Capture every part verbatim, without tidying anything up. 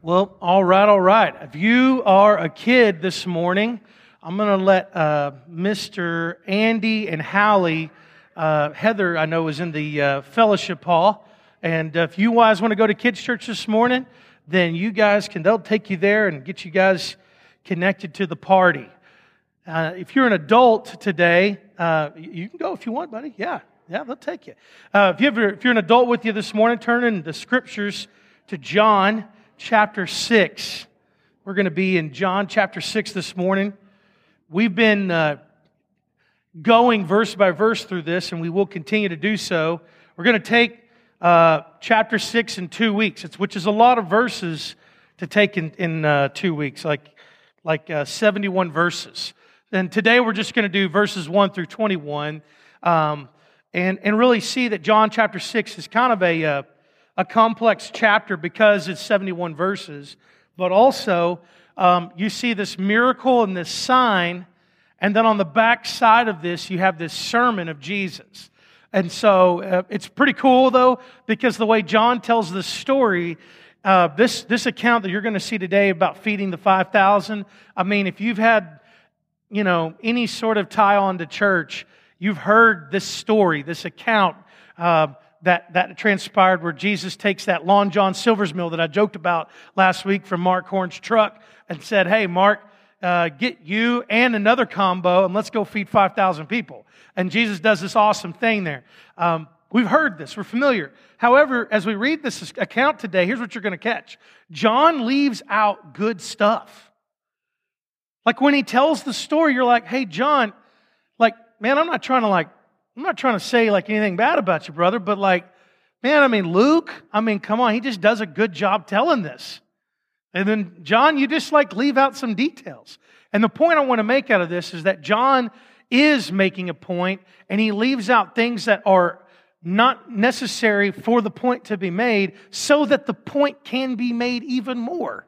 Well, all right, all right. If you are a kid this morning, I'm going to let uh, Mister Andy and Hallie, uh, Heather I know is in the uh, fellowship hall, and uh, if you guys want to go to kids' church this morning, then you guys can, they'll take you there and get you guys connected to the party. Uh, if you're an adult today, uh, you can go if you want, buddy. Yeah, yeah, they'll take you. Uh, if, you ever, if you're an adult with you this morning, turn in the scriptures to John chapter six. We're going to be in John chapter six this morning. We've been uh, going verse by verse through this, and we will continue to do so. We're going to take uh, chapter six in two weeks, it's, which is a lot of verses to take in, in uh, two weeks, like like uh, seventy-one verses. And today we're just going to do verses one through twenty-one, um, and and really see that John chapter six is kind of a uh, a complex chapter because it's seventy-one verses, but also um, you see this miracle and this sign, and then on the back side of this, you have this sermon of Jesus. And so uh, it's pretty cool, though, because the way John tells this story, uh, this, this account that you're going to see today about feeding the five thousand, I mean, if you've had, you know, any sort of tie-on to church, you've heard this story, this account, uh, That, that transpired where Jesus takes that Long John Silver's meal that I joked about last week from Mark Horn's truck and said, hey, Mark, uh, get you and another combo and let's go feed five thousand people. And Jesus does this awesome thing there. Um, we've heard this. We're familiar. However, as we read this account today, here's what you're going to catch. John leaves out good stuff. Like when he tells the story, you're like, hey, John, like, man, I'm not trying to like, I'm not trying to say like anything bad about you, brother, but like, man, I mean, Luke, I mean, come on, he just does a good job telling this. And then John, you just like leave out some details. And the point I want to make out of this is that John is making a point, and he leaves out things that are not necessary for the point to be made so that the point can be made even more.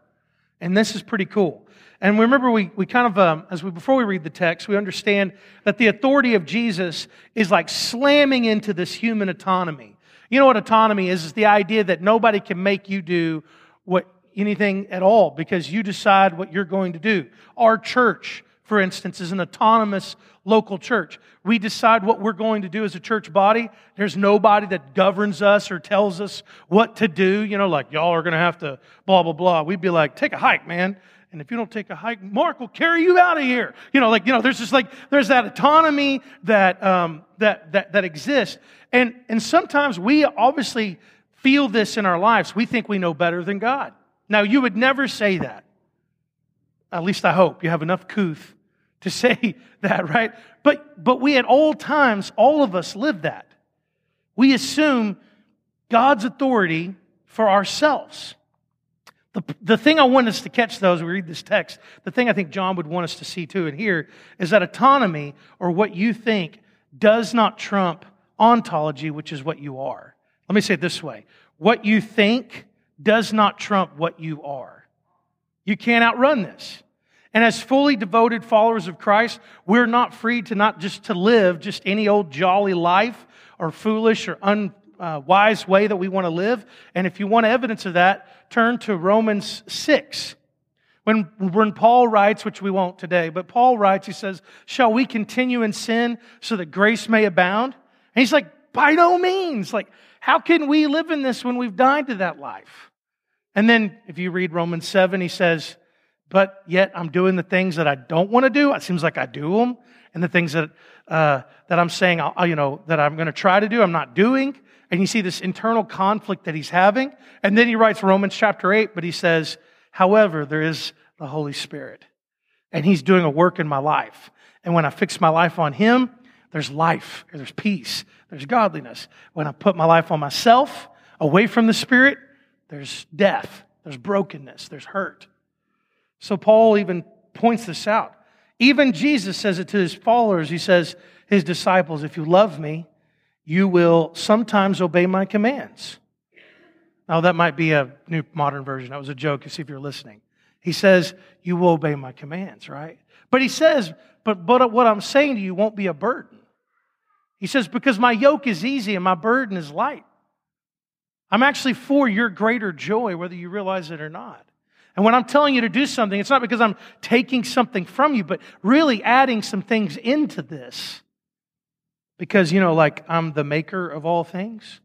And this is pretty cool. And remember, we we kind of, um, as we before we read the text, we understand that the authority of Jesus is like slamming into this human autonomy. You know what autonomy is? It's the idea that nobody can make you do what anything at all because you decide what you're going to do. Our church, for instance, is an autonomous local church. We decide what we're going to do as a church body. There's nobody that governs us or tells us what to do. You know, like, y'all are going to have to blah, blah, blah. We'd be like, take a hike, man. And if you don't take a hike, Mark will carry you out of here. You know, like, you know, there's just like, there's that autonomy that, um, that, that, that exists. And, and sometimes we obviously feel this in our lives. We think we know better than God. Now, you would never say that. At least I hope you have enough couth to say that, right? But, but we at all times, all of us live that. We assume God's authority for ourselves. The, the thing I want us to catch, though, as we read this text, the thing I think John would want us to see, too, and hear, is that autonomy, or what you think, does not trump ontology, which is what you are. Let me say it this way. What you think does not trump what you are. You can't outrun this. And as fully devoted followers of Christ, we're not free to not just to live just any old jolly life or foolish or un. Uh, wise way that we want to live. And if you want evidence of that, turn to Romans six. When, when Paul writes, which we won't today, but Paul writes, he says, shall we continue in sin so that grace may abound? And he's like, by no means. Like, how can we live in this when we've died to that life? And then if you read Romans seven, he says, but yet I'm doing the things that I don't want to do. It seems like I do them. And the things that uh, that I'm saying, I'll, you know, that I'm going to try to do, I'm not doing. And you see this internal conflict that he's having. And then he writes Romans chapter eight, but he says, however, there is the Holy Spirit. And he's doing a work in my life. And when I fix my life on him, there's life, there's peace, there's godliness. When I put my life on myself, away from the Spirit, there's death, there's brokenness, there's hurt. So Paul even points this out. Even Jesus says it to his followers. He says, his disciples, if you love me, you will sometimes obey my commands. Now, that might be a new modern version. That was a joke. You see if you're listening. He says, you will obey my commands, right? But he says, but, but what I'm saying to you won't be a burden. He says, because my yoke is easy and my burden is light. I'm actually for your greater joy, whether you realize it or not. And when I'm telling you to do something, it's not because I'm taking something from you, but really adding some things into this. Because, you know, like, I'm the maker of all things.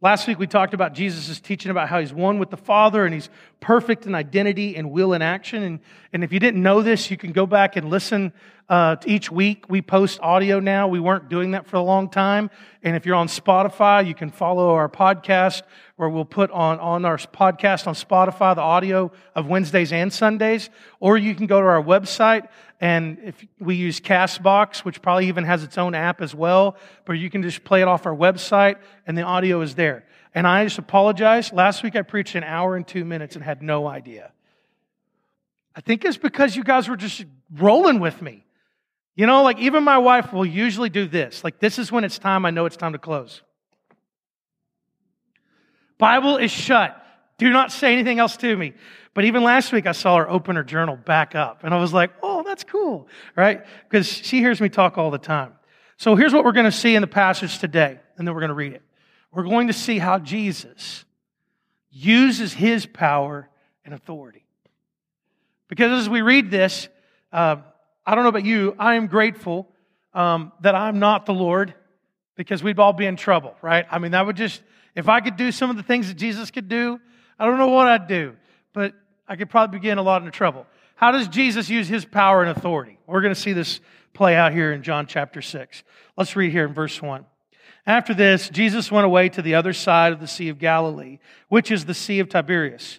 Last week we talked about Jesus' teaching about how He's one with the Father and He's perfect in identity and will and action. And, and if you didn't know this, you can go back and listen uh, to each week. We post audio now. We weren't doing that for a long time. And if you're on Spotify, you can follow our podcast where we'll put on, on our podcast on Spotify the audio of Wednesdays and Sundays. Or you can go to our website, and if we use Castbox, which probably even has its own app as well, but you can just play it off our website and the audio is there. And I just apologize. Last week I preached an hour and two minutes and had no idea. I think it's because you guys were just rolling with me. You know, like even my wife will usually do this. Like, this is when it's time. I know it's time to close. Bible is shut. Do not say anything else to me. But even last week, I saw her open her journal back up. And I was like, oh, that's cool, right? Because she hears me talk all the time. So here's what we're going to see in the passage today. And then we're going to read it. We're going to see how Jesus uses His power and authority. Because as we read this, uh, I don't know about you, I am grateful um, that I'm not the Lord, because we'd all be in trouble, right? I mean, that would just... If I could do some of the things that Jesus could do, I don't know what I'd do, but I could probably get in a lot of trouble. How does Jesus use His power and authority? We're going to see this play out here in John chapter six. Let's read here in verse one. After this, Jesus went away to the other side of the Sea of Galilee, which is the Sea of Tiberias.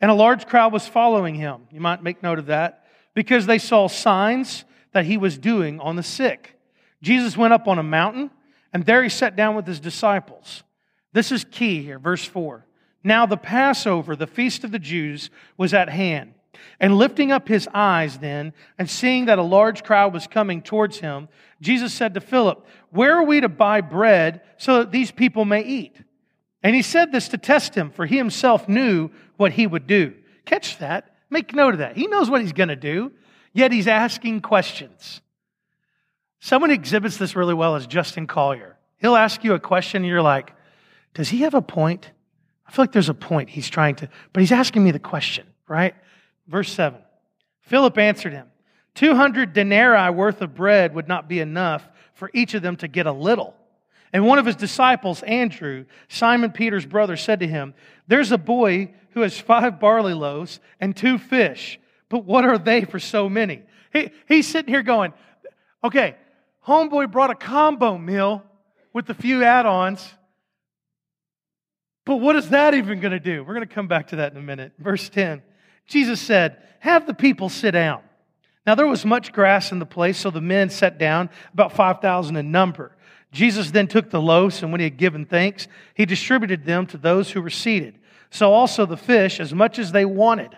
And a large crowd was following Him. You might make note of that, because they saw signs that He was doing on the sick. Jesus went up on a mountain, and there He sat down with His disciples. This is key here, verse four. Now the Passover, the feast of the Jews, was at hand. And lifting up His eyes then, and seeing that a large crowd was coming towards Him, Jesus said to Philip, "Where are we to buy bread so that these people may eat?" And He said this to test him, for He Himself knew what He would do. Catch that. Make note of that. He knows what He's going to do, yet He's asking questions. Someone exhibits this really well is Justin Collier. He'll ask you a question, and you're like, does he have a point? I feel like there's a point he's trying to, but he's asking me the question, right? Verse seven, Philip answered Him, two hundred denarii worth of bread would not be enough for each of them to get a little. And one of His disciples, Andrew, Simon Peter's brother, said to Him, "There's a boy who has five barley loaves and two fish, but what are they for so many?" He, he's sitting here going, okay, homeboy brought a combo meal with a few add-ons. But what is that even going to do? We're going to come back to that in a minute. Verse ten, Jesus said, "Have the people sit down." Now there was much grass in the place, so the men sat down, about five thousand in number. Jesus then took the loaves, and when He had given thanks, He distributed them to those who were seated. So also the fish, as much as they wanted,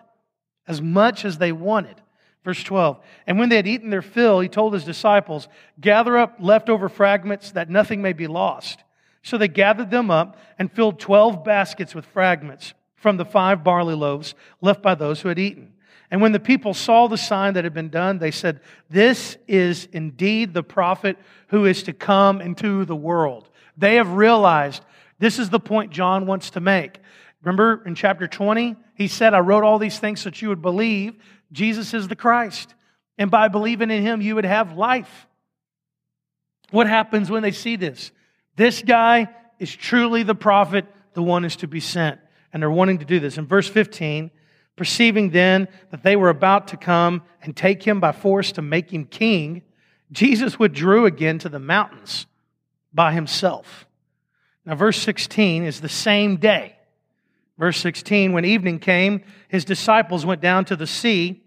as much as they wanted. Verse twelve, and when they had eaten their fill, He told His disciples, "Gather up leftover fragments that nothing may be lost." So they gathered them up and filled twelve baskets with fragments from the five barley loaves left by those who had eaten. And when the people saw the sign that had been done, they said, "This is indeed the prophet who is to come into the world." They have realized this is the point John wants to make. Remember in chapter twenty, he said, "I wrote all these things so that you would believe Jesus is the Christ. And by believing in Him, you would have life." What happens when they see this? This guy is truly the prophet, the one is to be sent. And they're wanting to do this. In verse fifteen, perceiving then that they were about to come and take Him by force to make Him king, Jesus withdrew again to the mountains by Himself. Now verse sixteen is the same day. Verse sixteen, when evening came, His disciples went down to the sea.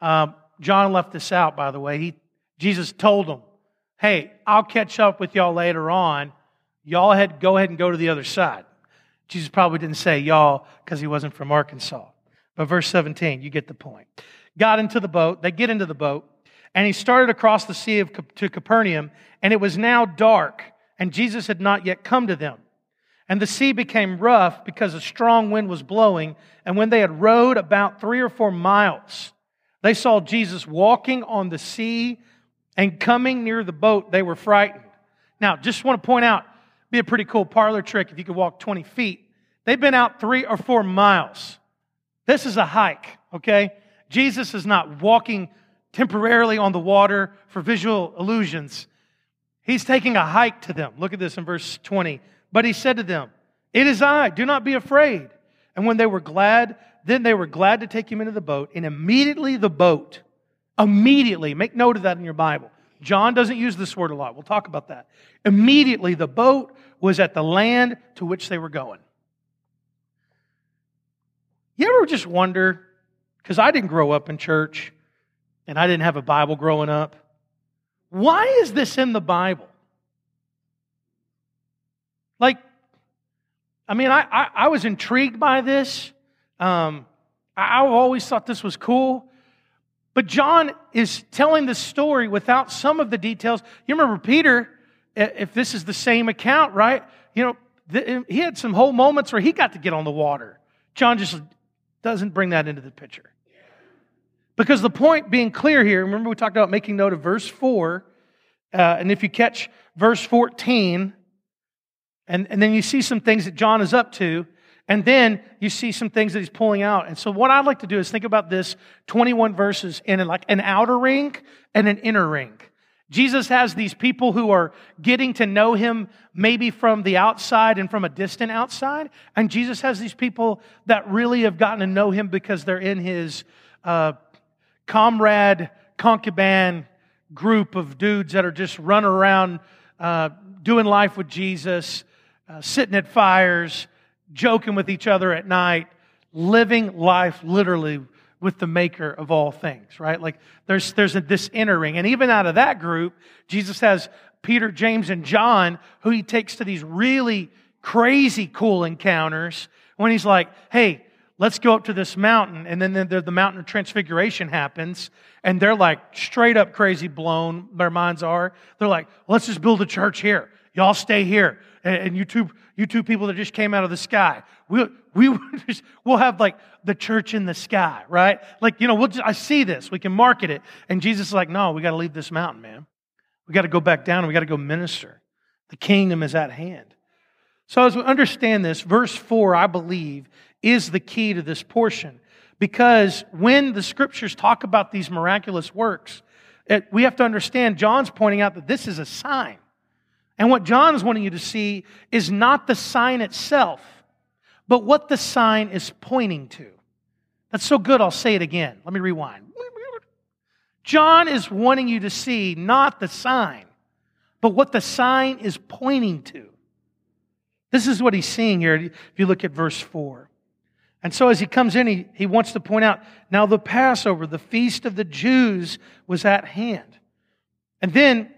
Uh, John left this out, by the way. He, Jesus told them, "Hey, I'll catch up with y'all later on. Y'all had go ahead and go to the other side." Jesus probably didn't say y'all because He wasn't from Arkansas. But verse seventeen, you get the point. Got into the boat. They get into the boat. And He started across the sea of, to Capernaum. And it was now dark. And Jesus had not yet come to them. And the sea became rough because a strong wind was blowing. And when they had rowed about three or four miles, they saw Jesus walking on the sea. And coming near the boat, they were frightened. Now, just want to point out, be a pretty cool parlor trick if you could walk twenty feet. They've been out three or four miles. This is a hike, okay? Jesus is not walking temporarily on the water for visual illusions. He's taking a hike to them. Look at this in verse twenty. But he said to them, "It is I, do not be afraid." And when they were glad, then they were glad to take him into the boat. And immediately the boat, immediately, make note of that in your Bible. John doesn't use this word a lot. We'll talk about that. Immediately the boat was at the land to which they were going. You ever just wonder, because I didn't grow up in church, and I didn't have a Bible growing up, why is this in the Bible? Like, I mean, I, I, I was intrigued by this. Um, I, I always thought this was cool. But John is telling the story without some of the details. You remember Peter, if this is the same account, right? You know, the, he had some whole moments where he got to get on the water. John just doesn't bring that into the picture. Because the point being clear here, remember we talked about making note of verse four, uh, and if you catch verse fourteen, and, and then you see some things that John is up to, and then you see some things that he's pulling out. And so what I'd like to do is think about this twenty-one verses in like an outer ring and an inner ring. Jesus has these people who are getting to know him maybe from the outside and from a distant outside, and Jesus has these people that really have gotten to know him because they're in his uh, comrade, concubine group of dudes that are just running around uh, doing life with Jesus, uh, sitting at fires, joking with each other at night, living life literally with the maker of all things, right? Like there's there's a, this inner ring. And even out of that group, Jesus has Peter, James, and John, who he takes to these really crazy cool encounters when he's like, hey, let's go up to this mountain. And then the mountain of transfiguration happens. And they're like straight up crazy blown, their minds are. They're like, let's just build a church here. Y'all stay here. And you two, you two people that just came out of the sky, we'll, we just, we'll have like the church in the sky, right? Like, you know, we'll just, I see this. We can market it. And Jesus is like, no, we got to leave this mountain, man. We got to go back down. And we got to go minister. The kingdom is at hand. So as we understand this, verse four, I believe, is the key to this portion. Because when the Scriptures talk about these miraculous works, it, we have to understand John's pointing out that this is a sign. And what John is wanting you to see is not the sign itself, but what the sign is pointing to. That's so good, I'll say it again. Let me rewind. John is wanting you to see not the sign, but what the sign is pointing to. This is what he's seeing here if you look at verse four. And so as he comes in, he, he wants to point out, now the Passover, the feast of the Jews, was at hand. And then,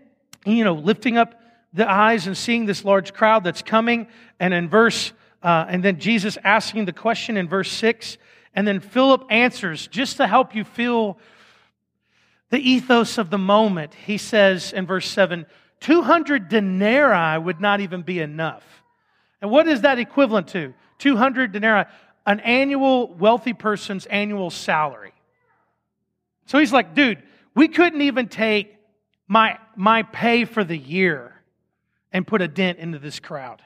you know, lifting up the eyes and seeing this large crowd that's coming, and in verse, uh, and then Jesus asking the question in verse six, and then Philip answers just to help you feel the ethos of the moment. He says in verse seven, two hundred denarii would not even be enough. And what is that equivalent to? two hundred denarii, an annual wealthy person's annual salary. So he's like, dude, we couldn't even take my my pay for the year and put a dent into this crowd.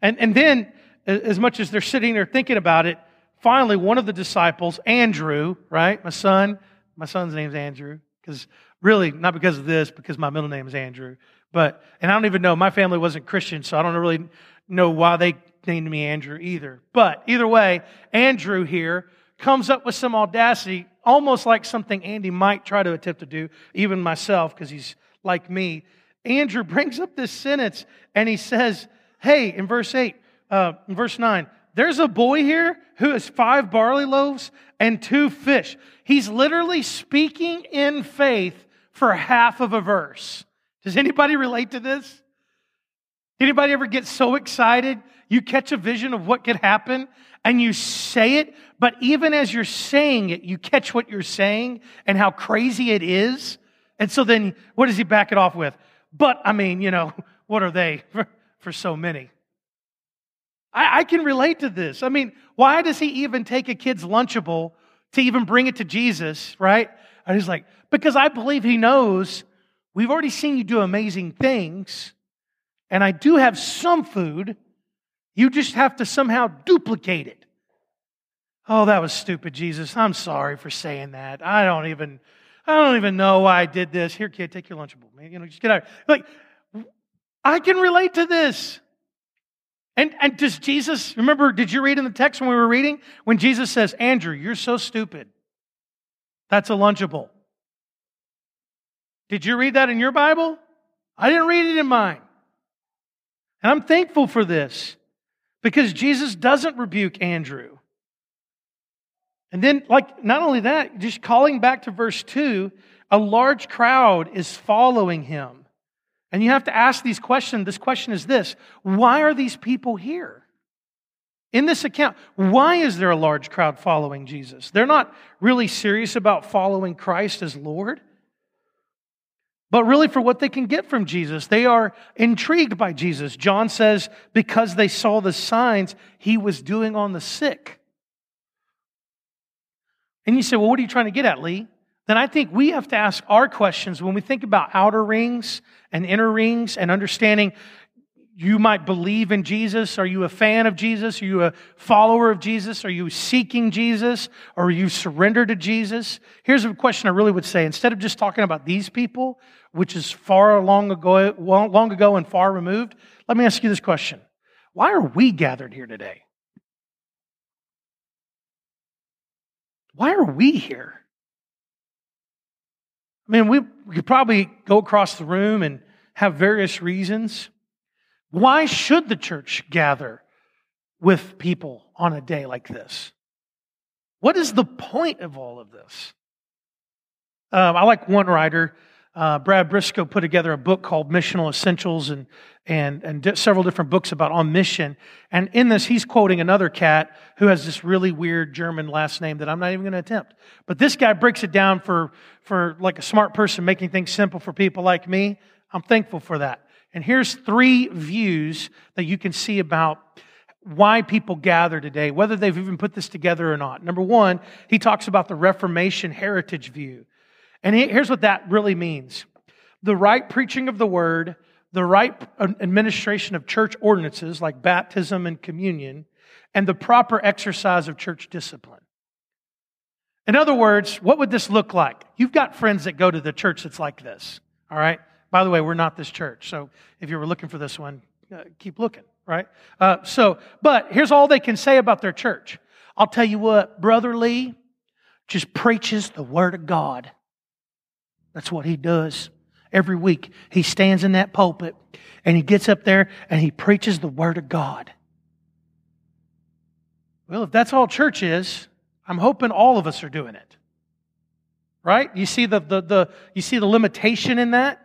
And, and then, as much as they're sitting there thinking about it, finally one of the disciples, Andrew, right, my son, my son's name's Andrew, because really, not because of this, because my middle name is Andrew, but, and I don't even know, my family wasn't Christian, so I don't really know why they named me Andrew either. But either way, Andrew here comes up with some audacity, almost like something Andy might try to attempt to do, even myself, because he's like me. Andrew brings up this sentence and he says, hey, in verse eight, uh, in verse nine, there's a boy here who has five barley loaves and two fish. He's literally speaking in faith for half of a verse. Does anybody relate to this? Anybody ever get so excited? You catch a vision of what could happen and you say it, but even as you're saying it, you catch what you're saying and how crazy it is. And so then what does he back it off with? But, I mean, you know, what are they for, for so many? I, I can relate to this. I mean, why does he even take a kid's Lunchable to even bring it to Jesus, right? And he's like, because I believe he knows we've already seen you do amazing things, and I do have some food. You just have to somehow duplicate it. Oh, that was stupid, Jesus. I'm sorry for saying that. I don't even, I don't even know why I did this. Here, kid, take your Lunchable, man. You know, just get out of here. Like, I can relate to this. And and does Jesus, remember, did you read in the text when we were reading? When Jesus says, Andrew, you're so stupid. That's a Lunchable. Did you read that in your Bible? I didn't read it in mine. And I'm thankful for this because Jesus doesn't rebuke Andrew. And then, like, not only that, just calling back to verse two, a large crowd is following him. And you have to ask these questions. This question is this: why are these people here? In this account, why is there a large crowd following Jesus? They're not really serious about following Christ as Lord, but really for what they can get from Jesus. They are intrigued by Jesus. John says, because they saw the signs he was doing on the sick. And you say, well, what are you trying to get at, Lee? Then I think we have to ask our questions when we think about outer rings and inner rings and understanding you might believe in Jesus. Are you a fan of Jesus? Are you a follower of Jesus? Are you seeking Jesus? Or are you surrendered to Jesus? Here's a question I really would say. Instead of just talking about these people, which is far long ago, long ago and far removed, let me ask you this question. Why are we gathered here today? Why are we here? I mean, we, we could probably go across the room and have various reasons. Why should the church gather with people on a day like this? What is the point of all of this? Um, I like one writer, uh, Brad Briscoe, put together a book called Missional Essentials and and and d- several different books about on mission. And in this, he's quoting another cat who has this really weird German last name that I'm not even going to attempt. But this guy breaks it down for, for like a smart person, making things simple for people like me. I'm thankful for that. And here's three views that you can see about why people gather today, whether they've even put this together or not. Number one, he talks about the Reformation heritage view. And he, here's what that really means. The right preaching of the word, the right administration of church ordinances like baptism and communion, and the proper exercise of church discipline. In other words, what would this look like? You've got friends that go to the church that's like this, all right? By the way, we're not this church, so if you were looking for this one, uh, keep looking, right? Uh, so, but here's all they can say about their church. I'll tell you what, Brother Lee just preaches the Word of God. That's what he does. Every week, he stands in that pulpit and he gets up there and he preaches the Word of God. Well, if that's all church is, I'm hoping all of us are doing it. Right? You see the, the, the, you see the limitation in that?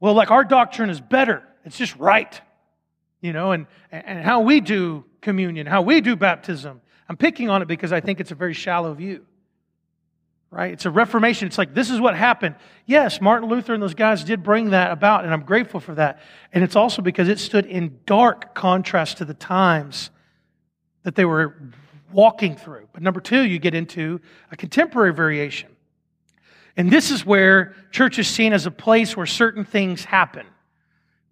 Well, like our doctrine is better. It's just right. You know, and, and how we do communion, how we do baptism. I'm picking on it because I think it's a very shallow view. Right? It's a Reformation. It's like, this is what happened. Yes, Martin Luther and those guys did bring that about, and I'm grateful for that. And it's also because it stood in dark contrast to the times that they were walking through. But number two, you get into a contemporary variation. And this is where church is seen as a place where certain things happen.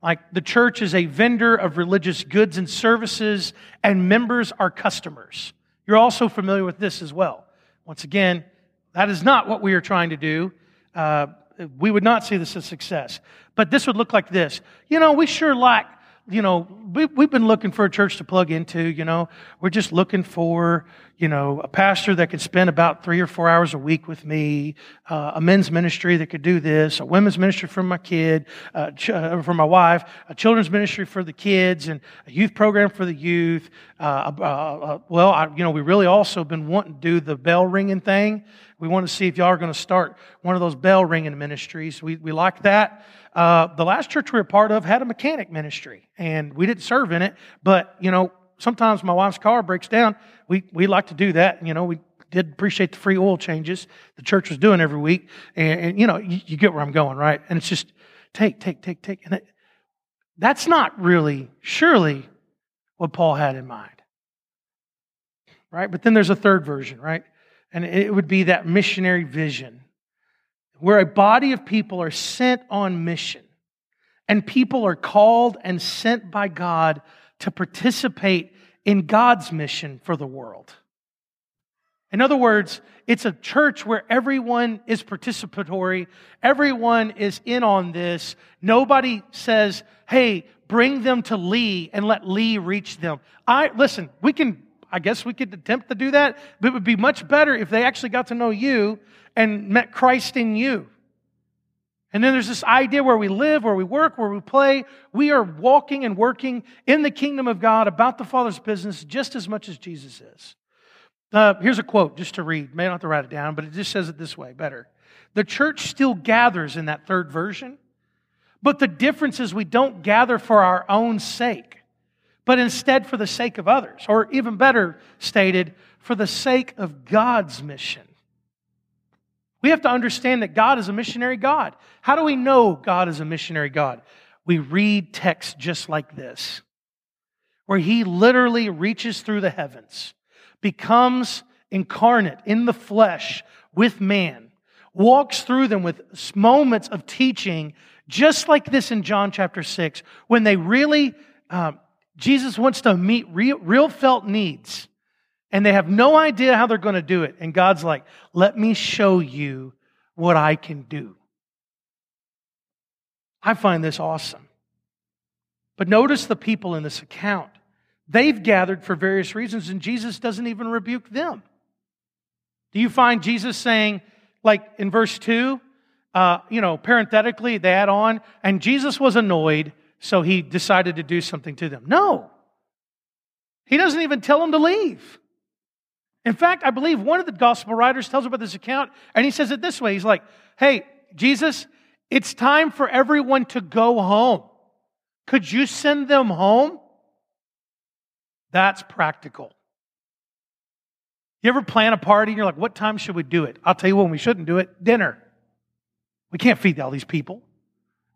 Like the church is a vendor of religious goods and services, and members are customers. You're also familiar with this as well. Once again, that is not what we are trying to do. Uh, we would not see this as success. But this would look like this. You know, we sure like, you know, we, we've been looking for a church to plug into, you know. We're just looking for, you know, a pastor that could spend about three or four hours a week with me, uh, a men's ministry that could do this, a women's ministry for my kid, uh, ch- uh, for my wife, a children's ministry for the kids, and a youth program for the youth. Uh, uh, uh, well, I, you know, we really also been wanting to do the bell ringing thing. We want to see if y'all are going to start one of those bell ringing ministries. We we like that. Uh, the last church we were part of had a mechanic ministry, and we didn't serve in it. But you know, sometimes my wife's car breaks down. We we like to do that. You know, we did appreciate the free oil changes the church was doing every week. And, and you know, you, you get where I'm going, right? And it's just take, take, take, take, and it, that's not really surely what Paul had in mind, right? But then there's a third version, right? And it would be that missionary vision, where a body of people are sent on mission, and people are called and sent by God to participate in God's mission for the world. In other words, it's a church where everyone is participatory. Everyone is in on this. Nobody says, hey, bring them to Lee and let Lee reach them. I listen, we can, I guess we could attempt to do that, but it would be much better if they actually got to know you and met Christ in you. And then there's this idea where we live, where we work, where we play. We are walking and working in the kingdom of God about the Father's business just as much as Jesus is. Uh, here's a quote just to read. May not have to write it down, but it just says it this way better. The church still gathers in that third version, but the difference is we don't gather for our own sake, but instead for the sake of others, or even better stated, for the sake of God's mission. We have to understand that God is a missionary God. How do we know God is a missionary God? We read texts just like this, where He literally reaches through the heavens, becomes incarnate in the flesh with man, walks through them with moments of teaching, just like this in John chapter six, when they really, um, Jesus wants to meet real, real felt needs. And they have no idea how they're going to do it. And God's like, let me show you what I can do. I find this awesome. But notice the people in this account. They've gathered for various reasons, and Jesus doesn't even rebuke them. Do you find Jesus saying, like in verse two, uh, you know, parenthetically, they add on, and Jesus was annoyed, so He decided to do something to them. No. He doesn't even tell them to leave. In fact, I believe one of the gospel writers tells about this account, and he says it this way. He's like, hey, Jesus, it's time for everyone to go home. Could you send them home? That's practical. You ever plan a party and you're like, what time should we do it? I'll tell you when we shouldn't do it, dinner. We can't feed all these people.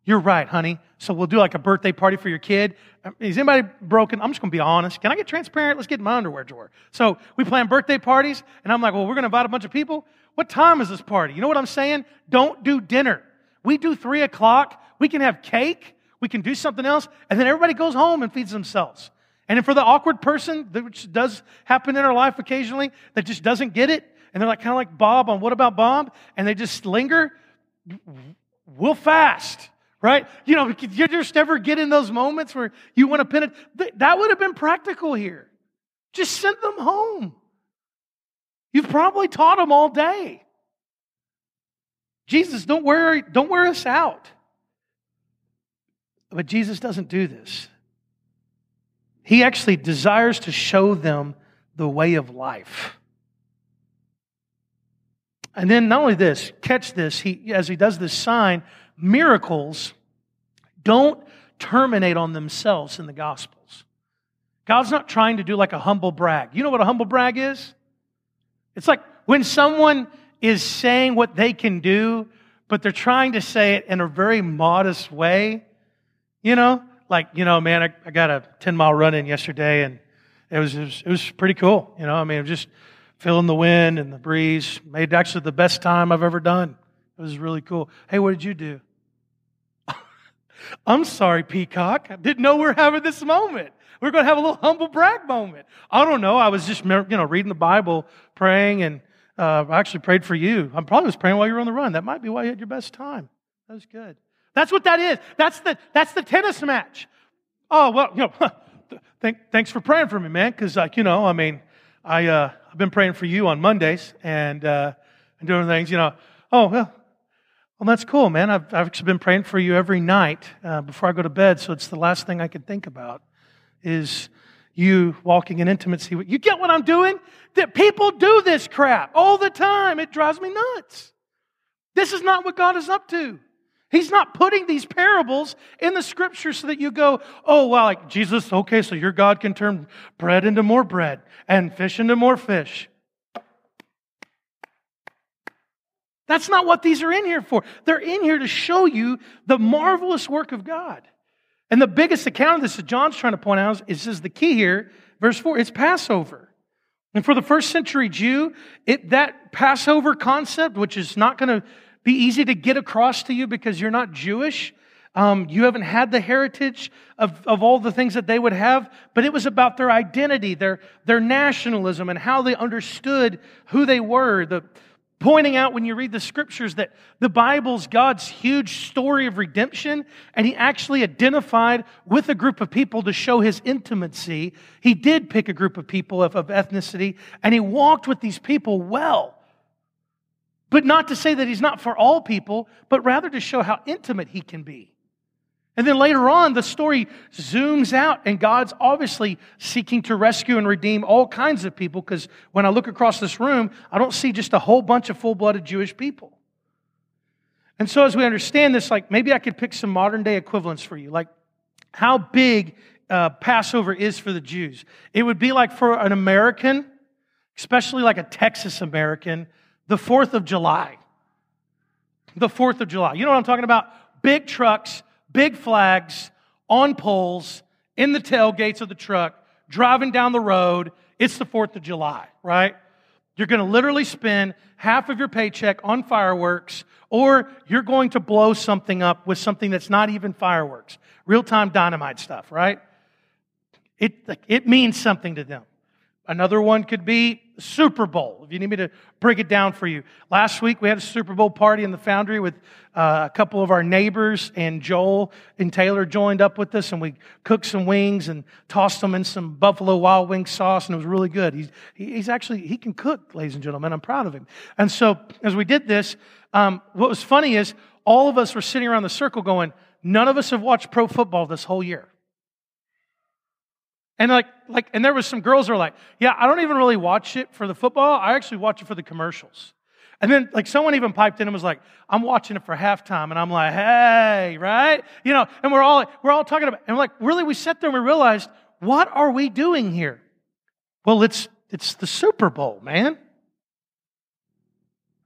You're right, honey. So we'll do like a birthday party for your kid. Is anybody broken? I'm just going to be honest. Can I get transparent? Let's get in my underwear drawer. So we plan birthday parties, and I'm like, well, we're going to invite a bunch of people. What time is this party? You know what I'm saying? Don't do dinner. We do three o'clock. We can have cake. We can do something else. And then everybody goes home and feeds themselves. And for the awkward person, which does happen in our life occasionally, that just doesn't get it, and they're like kind of like Bob on What About Bob? And they just linger. We'll fast. Right? You know, you just never get in those moments where you want to pin it. That would have been practical here. Just send them home. You've probably taught them all day. Jesus, don't worry, don't wear us out. But Jesus doesn't do this. He actually desires to show them the way of life. And then not only this, catch this, he as he does this sign, miracles don't terminate on themselves in the Gospels. God's not trying to do like a humble brag. You know what a humble brag is? It's like when someone is saying what they can do, but they're trying to say it in a very modest way. You know, like, you know, man, I, I got a ten mile run in yesterday, and it was, it was it was pretty cool. You know, I mean, I'm just feeling the wind and the breeze. Made actually the best time I've ever done. It was really cool. Hey, what did you do? I'm sorry, Peacock. I didn't know we were having this moment. We're going to have a little humble brag moment. I don't know. I was just, you know, reading the Bible, praying, and uh, I actually prayed for you. I probably was praying while you were on the run. That might be why you had your best time. That was good. That's what that is. That's the that's the tennis match. Oh, well, you know, th- thanks for praying for me, man. Because, like, you know, I mean, I, uh, I've been praying for you on Mondays and, uh, and doing things, you know. Oh, well. Well, that's cool, man. I've, I've actually been praying for you every night uh, before I go to bed, so it's the last thing I can think about is you walking in intimacy with. You get what I'm doing? That people do this crap all the time. It drives me nuts. This is not what God is up to. He's not putting these parables in the Scripture so that you go, oh, well, like Jesus, okay, so your God can turn bread into more bread and fish into more fish. That's not what these are in here for. They're in here to show you the marvelous work of God. And the biggest account of this that John's trying to point out is, is the key here, verse four, it's Passover. And for the first century Jew, it, that Passover concept, which is not going to be easy to get across to you because you're not Jewish, Um, you haven't had the heritage of, of all the things that they would have, but it was about their identity, their, their nationalism, and how they understood who they were. The pointing out when you read the Scriptures that the Bible's God's huge story of redemption, and He actually identified with a group of people to show His intimacy. He did pick a group of people of, of ethnicity, and He walked with these people well. But not to say that He's not for all people, but rather to show how intimate He can be. And then later on, the story zooms out, and God's obviously seeking to rescue and redeem all kinds of people, because when I look across this room, I don't see just a whole bunch of full-blooded Jewish people. And so as we understand this, like maybe I could pick some modern-day equivalents for you, like how big uh, Passover is for the Jews. It would be like for an American, especially like a Texas American, the fourth of July. The fourth of July. You know what I'm talking about? Big trucks, big flags, on poles, in the tailgates of the truck, driving down the road. It's the fourth of July, right? You're going to literally spend half of your paycheck on fireworks, or you're going to blow something up with something that's not even fireworks. Real-time dynamite stuff, right? It, it means something to them. Another one could be Super Bowl, if you need me to break it down for you. Last week, we had a Super Bowl party in the Foundry with uh, a couple of our neighbors, and Joel and Taylor joined up with us, and we cooked some wings and tossed them in some Buffalo Wild Wing sauce, and it was really good. He's, he's actually, he can cook, ladies and gentlemen. I'm proud of him. And so, as we did this, um, what was funny is all of us were sitting around the circle going, none of us have watched pro football this whole year. And like, like, and there was some girls who were like, yeah, I don't even really watch it for the football. I actually watch it for the commercials. And then like someone even piped in and was like, I'm watching it for halftime. And I'm like, hey, right? You know, and we're all, we're all talking about, and like, really, we sat there and we realized, what are we doing here? Well, it's, it's the Super Bowl, man.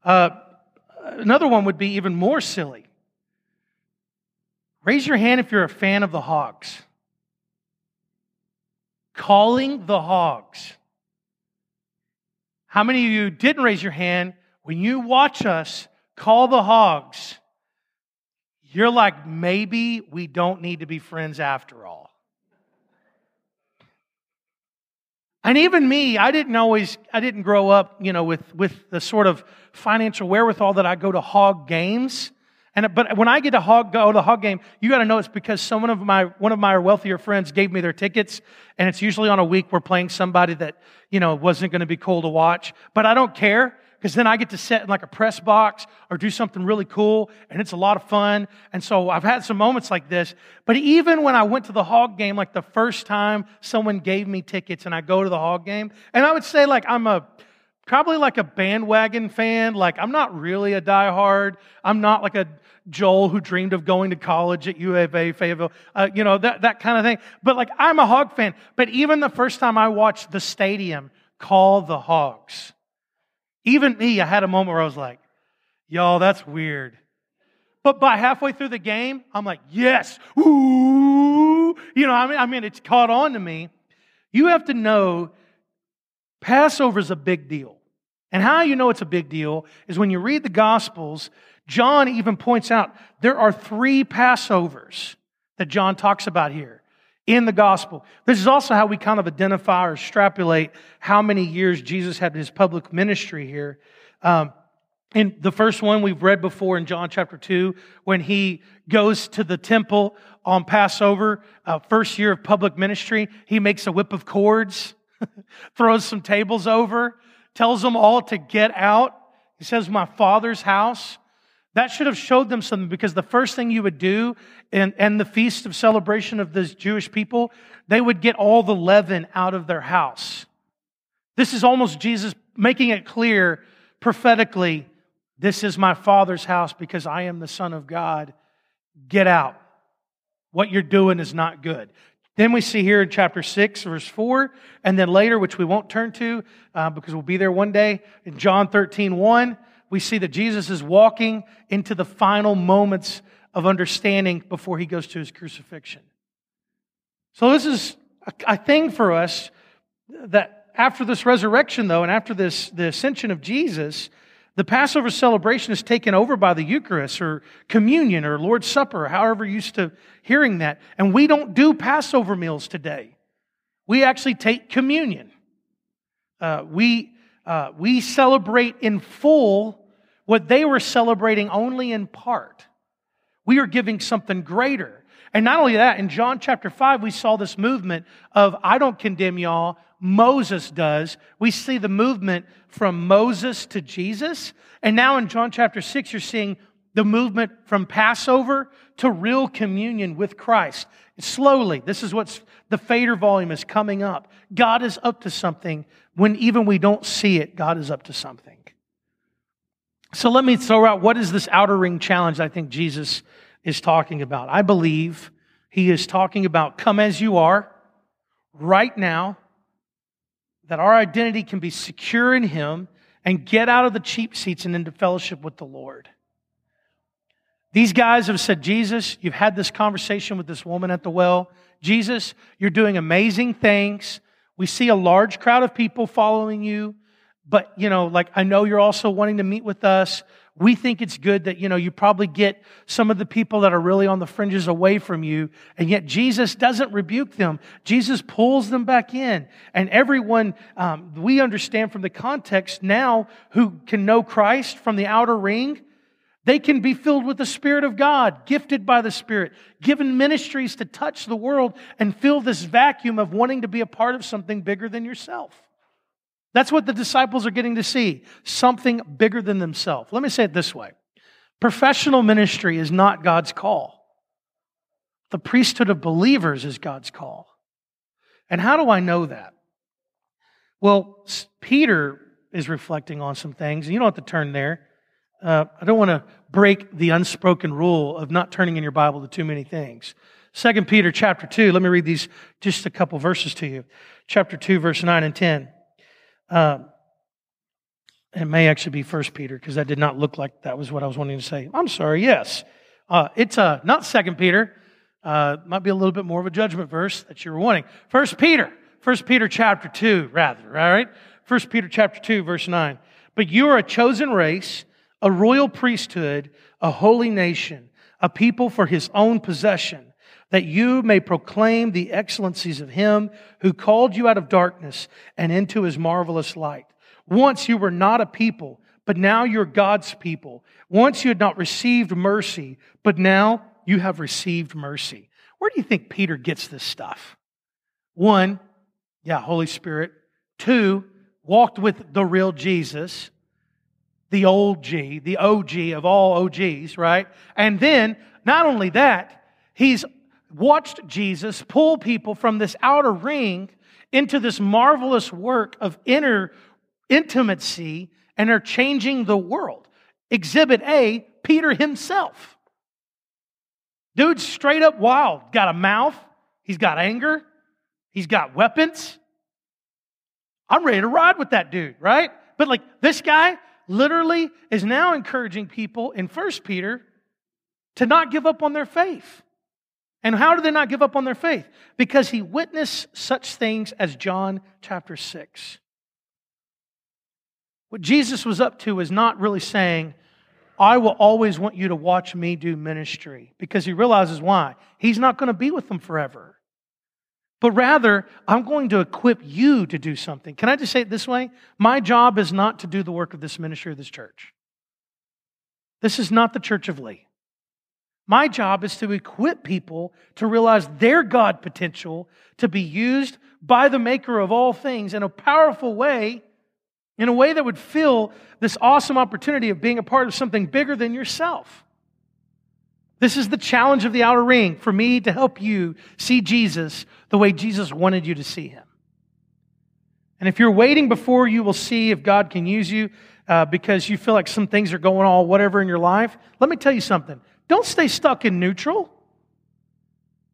Uh, another one would be even more silly. Raise your hand if you're a fan of the Hogs. Calling the Hogs. How many of you didn't raise your hand? When you watch us call the Hogs, you're like, maybe we don't need to be friends after all. And even me, I didn't always, I didn't grow up, you know, with, with the sort of financial wherewithal that I go to Hog games. And, but when I get to hog, go to Hog game, you got to know it's because someone of my one of my wealthier friends gave me their tickets, and it's usually on a week we're playing somebody that, you know, wasn't going to be cool to watch. But I don't care, because then I get to sit in like a press box or do something really cool, and it's a lot of fun. And so I've had some moments like this. But even when I went to the Hog game, like the first time someone gave me tickets, and I go to the Hog game, and I would say like I'm a Probably like a bandwagon fan. Like, I'm not really a diehard. I'm not like a Joel who dreamed of going to college at U of A, Fayetteville, uh, you know, that, that kind of thing. But like, I'm a Hog fan. But even the first time I watched the stadium call the Hogs, even me, I had a moment where I was like, y'all, that's weird. But by halfway through the game, I'm like, yes, ooh, you know, I mean, I mean, it's caught on to me. You have to know Passover's a big deal. And how you know it's a big deal is when you read the Gospels, John even points out there are three Passovers that John talks about here in the Gospel. This is also how we kind of identify or extrapolate how many years Jesus had in His public ministry here. Um, and the first one we've read before in John chapter two, when He goes to the temple on Passover, uh, first year of public ministry, He makes a whip of cords, throws some tables over, tells them all to get out. He says, my Father's house. That should have showed them something, because the first thing you would do in, in the feast of celebration of the Jewish people, they would get all the leaven out of their house. This is almost Jesus making it clear prophetically, this is my Father's house because I am the Son of God. Get out. What you're doing is not good. Then we see here in chapter six, verse four, and then later, which we won't turn to uh, because we'll be there one day, in John thirteen, one, we see that Jesus is walking into the final moments of understanding before He goes to His crucifixion. So this is a, a thing for us that after this resurrection, though, and after this the ascension of Jesus, The Passover celebration is taken over by the Eucharist or communion or Lord's Supper, however you're used to hearing that. And we don't do Passover meals today. We actually take communion. Uh, we, uh, we celebrate in full what they were celebrating only in part. We are giving something greater. And not only that, in John chapter five, we saw this movement of, I don't condemn y'all, Moses does. We see the movement from Moses to Jesus. And now in John chapter six, you're seeing the movement from Passover to real communion with Christ. Slowly, this is what's, the fader volume is coming up. God is up to something. When even we don't see it, God is up to something. So let me throw out, what is this outer ring challenge I think Jesus is talking about? I believe he is talking about come as you are right now, that our identity can be secure in him, and get out of the cheap seats and into fellowship with the Lord. These guys have said, Jesus, you've had this conversation with this woman at the well. Jesus, you're doing amazing things. We see a large crowd of people following you. But, you know, like, I know you're also wanting to meet with us. We think it's good that, you know, you probably get some of the people that are really on the fringes away from you. And yet Jesus doesn't rebuke them. Jesus pulls them back in. And everyone, um, we understand from the context now, who can know Christ from the outer ring, they can be filled with the Spirit of God, gifted by the Spirit, given ministries to touch the world and fill this vacuum of wanting to be a part of something bigger than yourself. That's what the disciples are getting to see, something bigger than themselves. Let me say it this way. Professional ministry is not God's call. The priesthood of believers is God's call. And how do I know that? Well, Peter is reflecting on some things. You don't have to turn there. Uh, I don't want to break the unspoken rule of not turning in your Bible to too many things. Second Peter chapter two, let me read these, just a couple verses to you. Chapter two, verse nine and ten. Uh, it may actually be First Peter, because that did not look like that was what I was wanting to say. I'm sorry, yes. Uh, it's uh, not Second Peter. Uh, might be a little bit more of a judgment verse that you were wanting. First Peter. First Peter chapter two, rather, all right? First Peter chapter two, verse nine. But you are a chosen race, a royal priesthood, a holy nation, a people for his own possession, that you may proclaim the excellencies of him who called you out of darkness and into his marvelous light. Once you were not a people, but now you're God's people. Once you had not received mercy, but now you have received mercy. Where do you think Peter gets this stuff? One, yeah, Holy Spirit. Two, walked with the real Jesus, the old G, the O G of all O Gs, right? And then, not only that, he's watched Jesus pull people from this outer ring into this marvelous work of inner intimacy, and are changing the world. Exhibit A, Peter himself. Dude's straight up wild. Got a mouth. He's got anger. He's got weapons. I'm ready to ride with that dude, right? But like, this guy literally is now encouraging people in First Peter to not give up on their faith. And how do they not give up on their faith? Because he witnessed such things as John chapter six. What Jesus was up to is not really saying, I will always want you to watch me do ministry. Because he realizes why. He's not going to be with them forever. But rather, I'm going to equip you to do something. Can I just say it this way? My job is not to do the work of this ministry or this church. This is not the Church of Lee. My job is to equip people to realize their God potential, to be used by the Maker of all things in a powerful way, in a way that would fill this awesome opportunity of being a part of something bigger than yourself. This is the challenge of the outer ring, for me to help you see Jesus the way Jesus wanted you to see him. And if you're waiting before you will see if God can use you uh, because you feel like some things are going on, whatever in your life, let me tell you something. Don't stay stuck in neutral.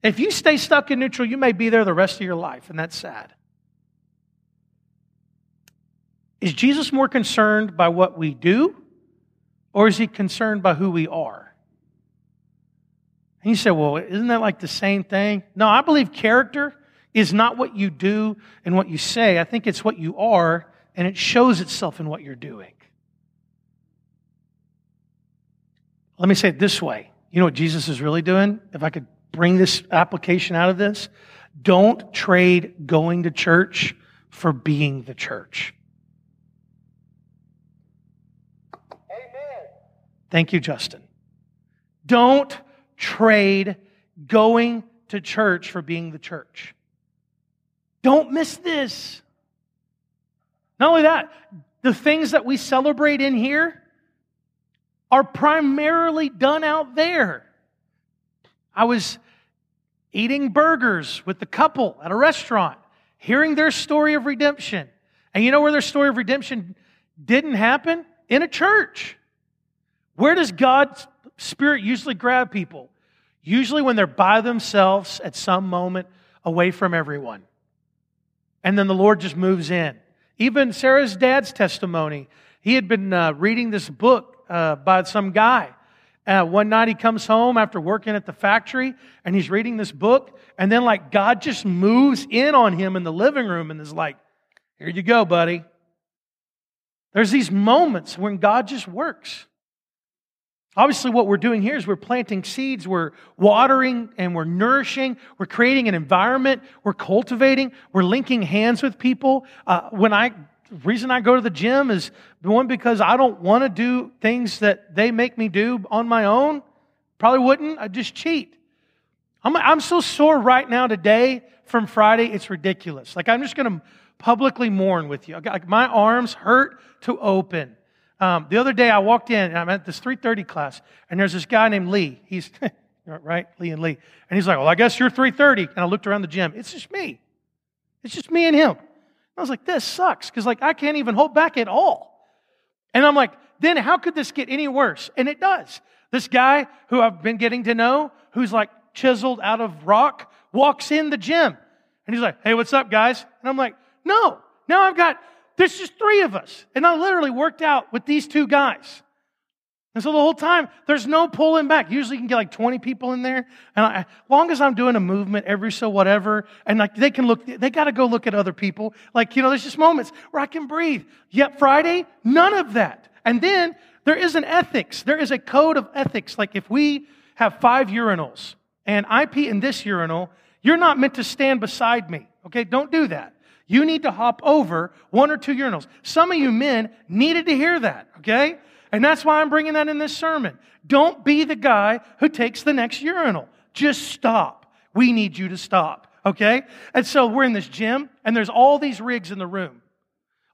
If you stay stuck in neutral, you may be there the rest of your life, and that's sad. Is Jesus more concerned by what we do, or is he concerned by who we are? And you say, well, isn't that like the same thing? No, I believe character is not what you do and what you say. I think it's what you are, and it shows itself in what you're doing. Let me say it this way. You know what Jesus is really doing? If I could bring this application out of this, don't trade going to church for being the church. Amen. Thank you, Justin. Don't trade going to church for being the church. Don't miss this. Not only that, the things that we celebrate in here are primarily done out there. I was eating burgers with the couple at a restaurant, hearing their story of redemption. And you know where their story of redemption didn't happen? In a church. Where does God's Spirit usually grab people? Usually when they're by themselves at some moment away from everyone. And then the Lord just moves in. Even Sarah's dad's testimony. He had been uh, reading this book uh, by some guy. Uh, one night he comes home after working at the factory and he's reading this book. And then like God just moves in on him in the living room and is like, here you go, buddy. There's these moments when God just works. Obviously what we're doing here is we're planting seeds, we're watering and we're nourishing, we're creating an environment, we're cultivating, we're linking hands with people. Uh, when I, the reason I go to the gym is, one, because I don't want to do things that they make me do on my own. Probably wouldn't, I'd just cheat. I'm, I'm so sore right now today from Friday, it's ridiculous. Like I'm just going to publicly mourn with you. I got, like, my arms hurt to open. Um, the other day I walked in, and I'm at this three thirty class, and there's this guy named Lee. He's, right, Lee and Lee. And he's like, well, I guess you're three thirty. And I looked around the gym. It's just me. It's just me and him. And I was like, this sucks, because like I can't even hold back at all. And I'm like, then how could this get any worse? And it does. This guy who I've been getting to know, who's like chiseled out of rock, walks in the gym. And he's like, hey, what's up, guys? And I'm like, no. Now I've got... There's just three of us. And I literally worked out with these two guys. And so the whole time, there's no pulling back. Usually you can get like twenty people in there. And I, as long as I'm doing a movement every so whatever, and like they can look, they got to go look at other people. Like, you know, there's just moments where I can breathe. Yet Friday, none of that. And then there is an ethics. There is a code of ethics. Like if we have five urinals and I pee in this urinal, you're not meant to stand beside me. Okay, don't do that. You need to hop over one or two urinals. Some of you men needed to hear that, okay? And that's why I'm bringing that in this sermon. Don't be the guy who takes the next urinal. Just stop. We need you to stop, okay? And so we're in this gym, and there's all these rigs in the room.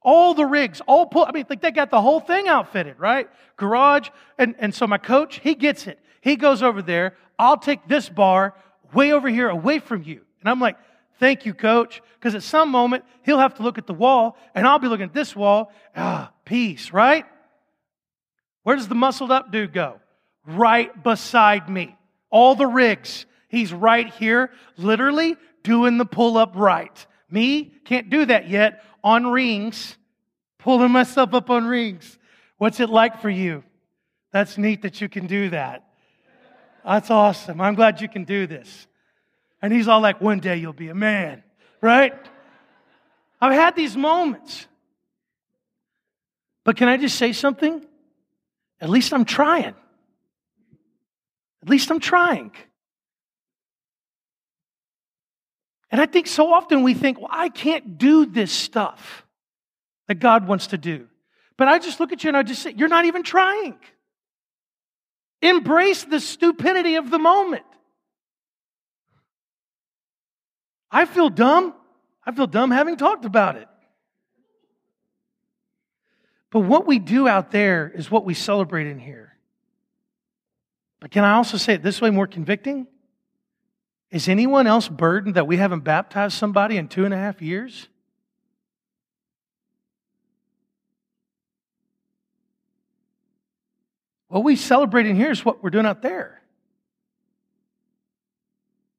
All the rigs, all pull. I mean, like they got the whole thing outfitted, right? Garage. And, and so my coach, he gets it. He goes over there. I'll take this bar way over here away from you. And I'm like, thank you, coach, because at some moment, he'll have to look at the wall, and I'll be looking at this wall. Ah, peace, right? Where does the muscled-up dude go? Right beside me. All the rigs. He's right here, literally doing the pull-up right. Me, can't do that yet, on rings, pulling myself up on rings. What's it like for you? That's neat that you can do that. That's awesome. I'm glad you can do this. And he's all like, one day you'll be a man, right? I've had these moments. But can I just say something? At least I'm trying. At least I'm trying. And I think so often we think, well, I can't do this stuff that God wants to do. But I just look at you and I just say, you're not even trying. Embrace the stupidity of the moment. I feel dumb. I feel dumb having talked about it. But what we do out there is what we celebrate in here. But can I also say it this way, more convicting? Is anyone else burdened that we haven't baptized somebody in two and a half years? What we celebrate in here is what we're doing out there.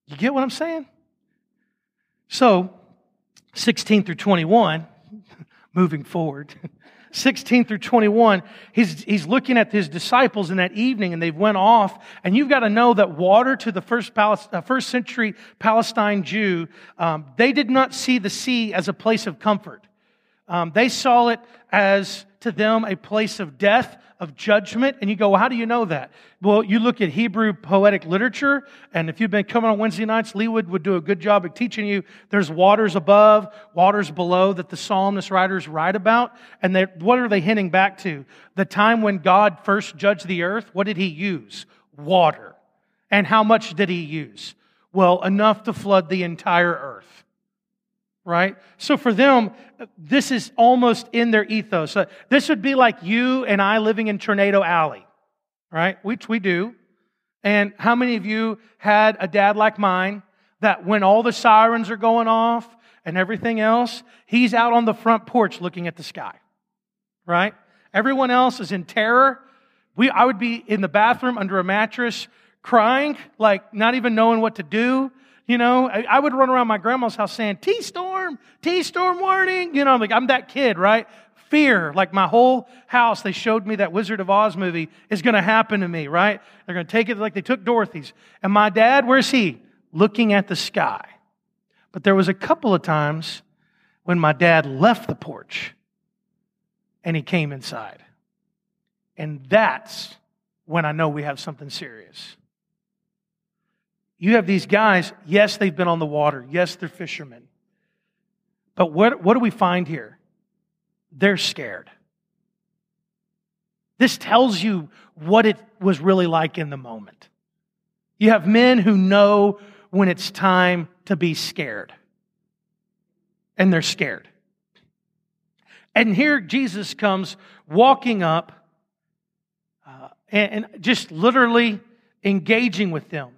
You get what I'm saying? So, sixteen through twenty-one, moving forward, sixteen through twenty-one, he's, he's looking at his disciples in that evening, and they've went off. And you've got to know that water to the first, Palest- uh, first century Palestine Jew, um, they did not see the sea as a place of comfort. Um, they saw it as to them a place of death, of judgment. And you go, well, how do you know that? Well, you look at Hebrew poetic literature, and if you've been coming on Wednesday nights, Leewood would do a good job of teaching you there's waters above, waters below that the psalmist writers write about. And they, what are they hinting back to? The time when God first judged the earth, what did He use? Water. And how much did He use? Well, enough to flood the entire earth. Right? So for them, this is almost in their ethos. Uh, this would be like you and I living in Tornado Alley, right? Which we do. And how many of you had a dad like mine that when all the sirens are going off and everything else, he's out on the front porch looking at the sky, right? Everyone else is in terror. We, I would be in the bathroom under a mattress crying, like not even knowing what to do. You know, I would run around my grandma's house saying, T-storm, T-storm warning. You know, I'm like, I'm that kid, right? Fear, like my whole house, they showed me that Wizard of Oz movie is going to happen to me, right? They're going to take it like they took Dorothy's. And my dad, where's he? Looking at the sky. But there was a couple of times when my dad left the porch and he came inside. And that's when I know we have something serious. You have these guys, yes, they've been on the water. Yes, they're fishermen. But what, what do we find here? They're scared. This tells you what it was really like in the moment. You have men who know when it's time to be scared. And they're scared. And here Jesus comes walking up uh, and, and just literally engaging with them.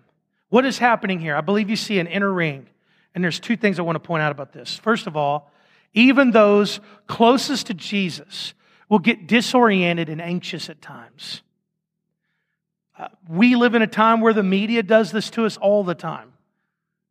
What is happening here? I believe you see an inner ring. And there's two things I want to point out about this. First of all, even those closest to Jesus will get disoriented and anxious at times. Uh, we live in a time where the media does this to us all the time.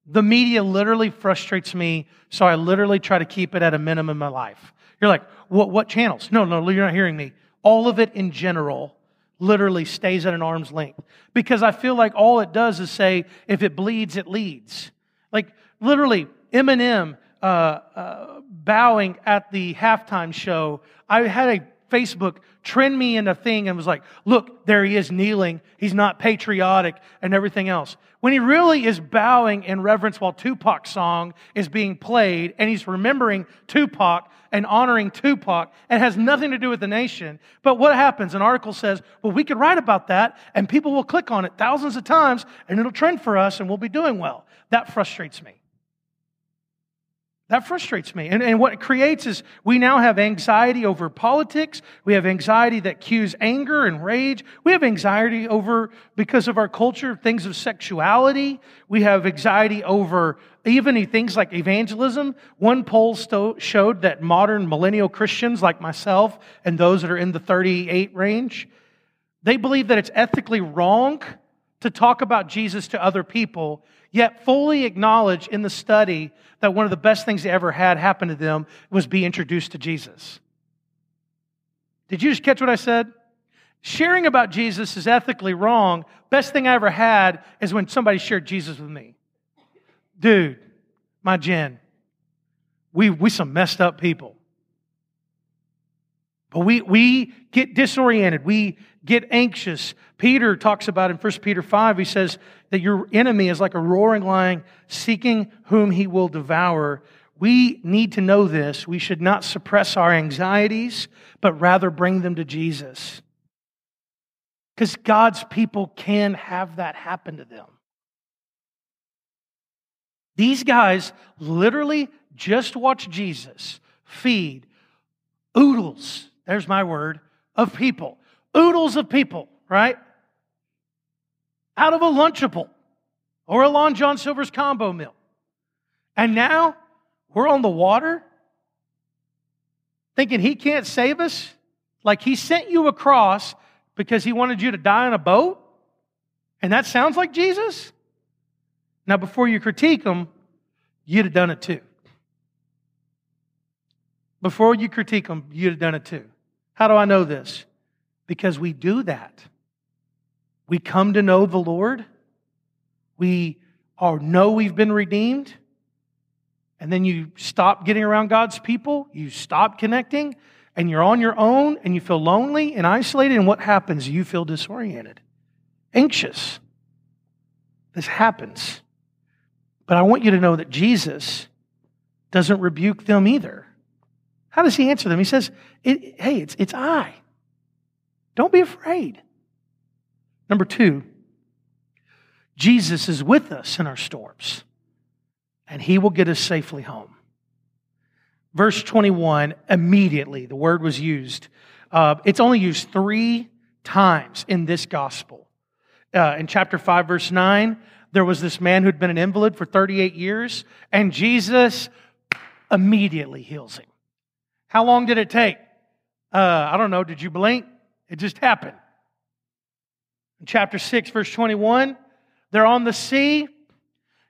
The media literally frustrates me, so I literally try to keep it at a minimum in my life. You're like, what, what channels? No, no, you're not hearing me. All of it in general literally stays at an arm's length. Because I feel like all it does is say, if it bleeds, it leads. Like, literally, Eminem uh, uh, bowing at the halftime show. I had a Facebook trend me in a thing and was like, look, there he is kneeling. He's not patriotic and everything else. When he really is bowing in reverence while Tupac's song is being played and he's remembering Tupac and honoring Tupac and has nothing to do with the nation. But what happens? An article says, well, we could write about that and people will click on it thousands of times and it'll trend for us and we'll be doing well. That frustrates me. That frustrates me. And, and what it creates is we now have anxiety over politics. We have anxiety that cues anger and rage. We have anxiety over, because of our culture, things of sexuality. We have anxiety over even things like evangelism. One poll sto- showed that modern millennial Christians like myself and those that are in the thirty-eight range, they believe that it's ethically wrong to talk about Jesus to other people, yet fully acknowledge in the study that one of the best things they ever had happen to them was be introduced to Jesus. Did you just catch what I said? Sharing about Jesus is ethically wrong. Best thing I ever had is when somebody shared Jesus with me. Dude, my Jen, we we some messed up people. But we, we get disoriented. We get anxious. Peter talks about in First Peter five, he says that your enemy is like a roaring lion seeking whom he will devour. We need to know this. We should not suppress our anxieties, but rather bring them to Jesus. Because God's people can have that happen to them. These guys literally just watch Jesus feed oodles. There's my word, of people. Oodles of people, right? Out of a Lunchable or a Long John Silver's combo meal. And now we're on the water thinking He can't save us? Like He sent you across because He wanted you to die in a boat? And that sounds like Jesus? Now before you critique Him, you'd have done it too. Before you critique Him, you'd have done it too. How do I know this? Because we do that. We come to know the Lord. We are know we've been redeemed. And then you stop getting around God's people. You stop connecting. and you're on your own and you feel lonely and isolated, and what happens? You feel disoriented, anxious. This happens. But I want you to know that Jesus doesn't rebuke them either. How does he answer them? He says, hey, it's, it's I. Don't be afraid. Number two, Jesus is with us in our storms, and he will get us safely home. Verse twenty-one, immediately, the word was used. Uh, it's only used three times in this gospel. Uh, in chapter five, verse nine, there was this man who'd been an invalid for thirty-eight years, and Jesus immediately heals him. How long did it take? Uh, I don't know. Did you blink? It just happened. In chapter six, verse twenty-one, they're on the sea.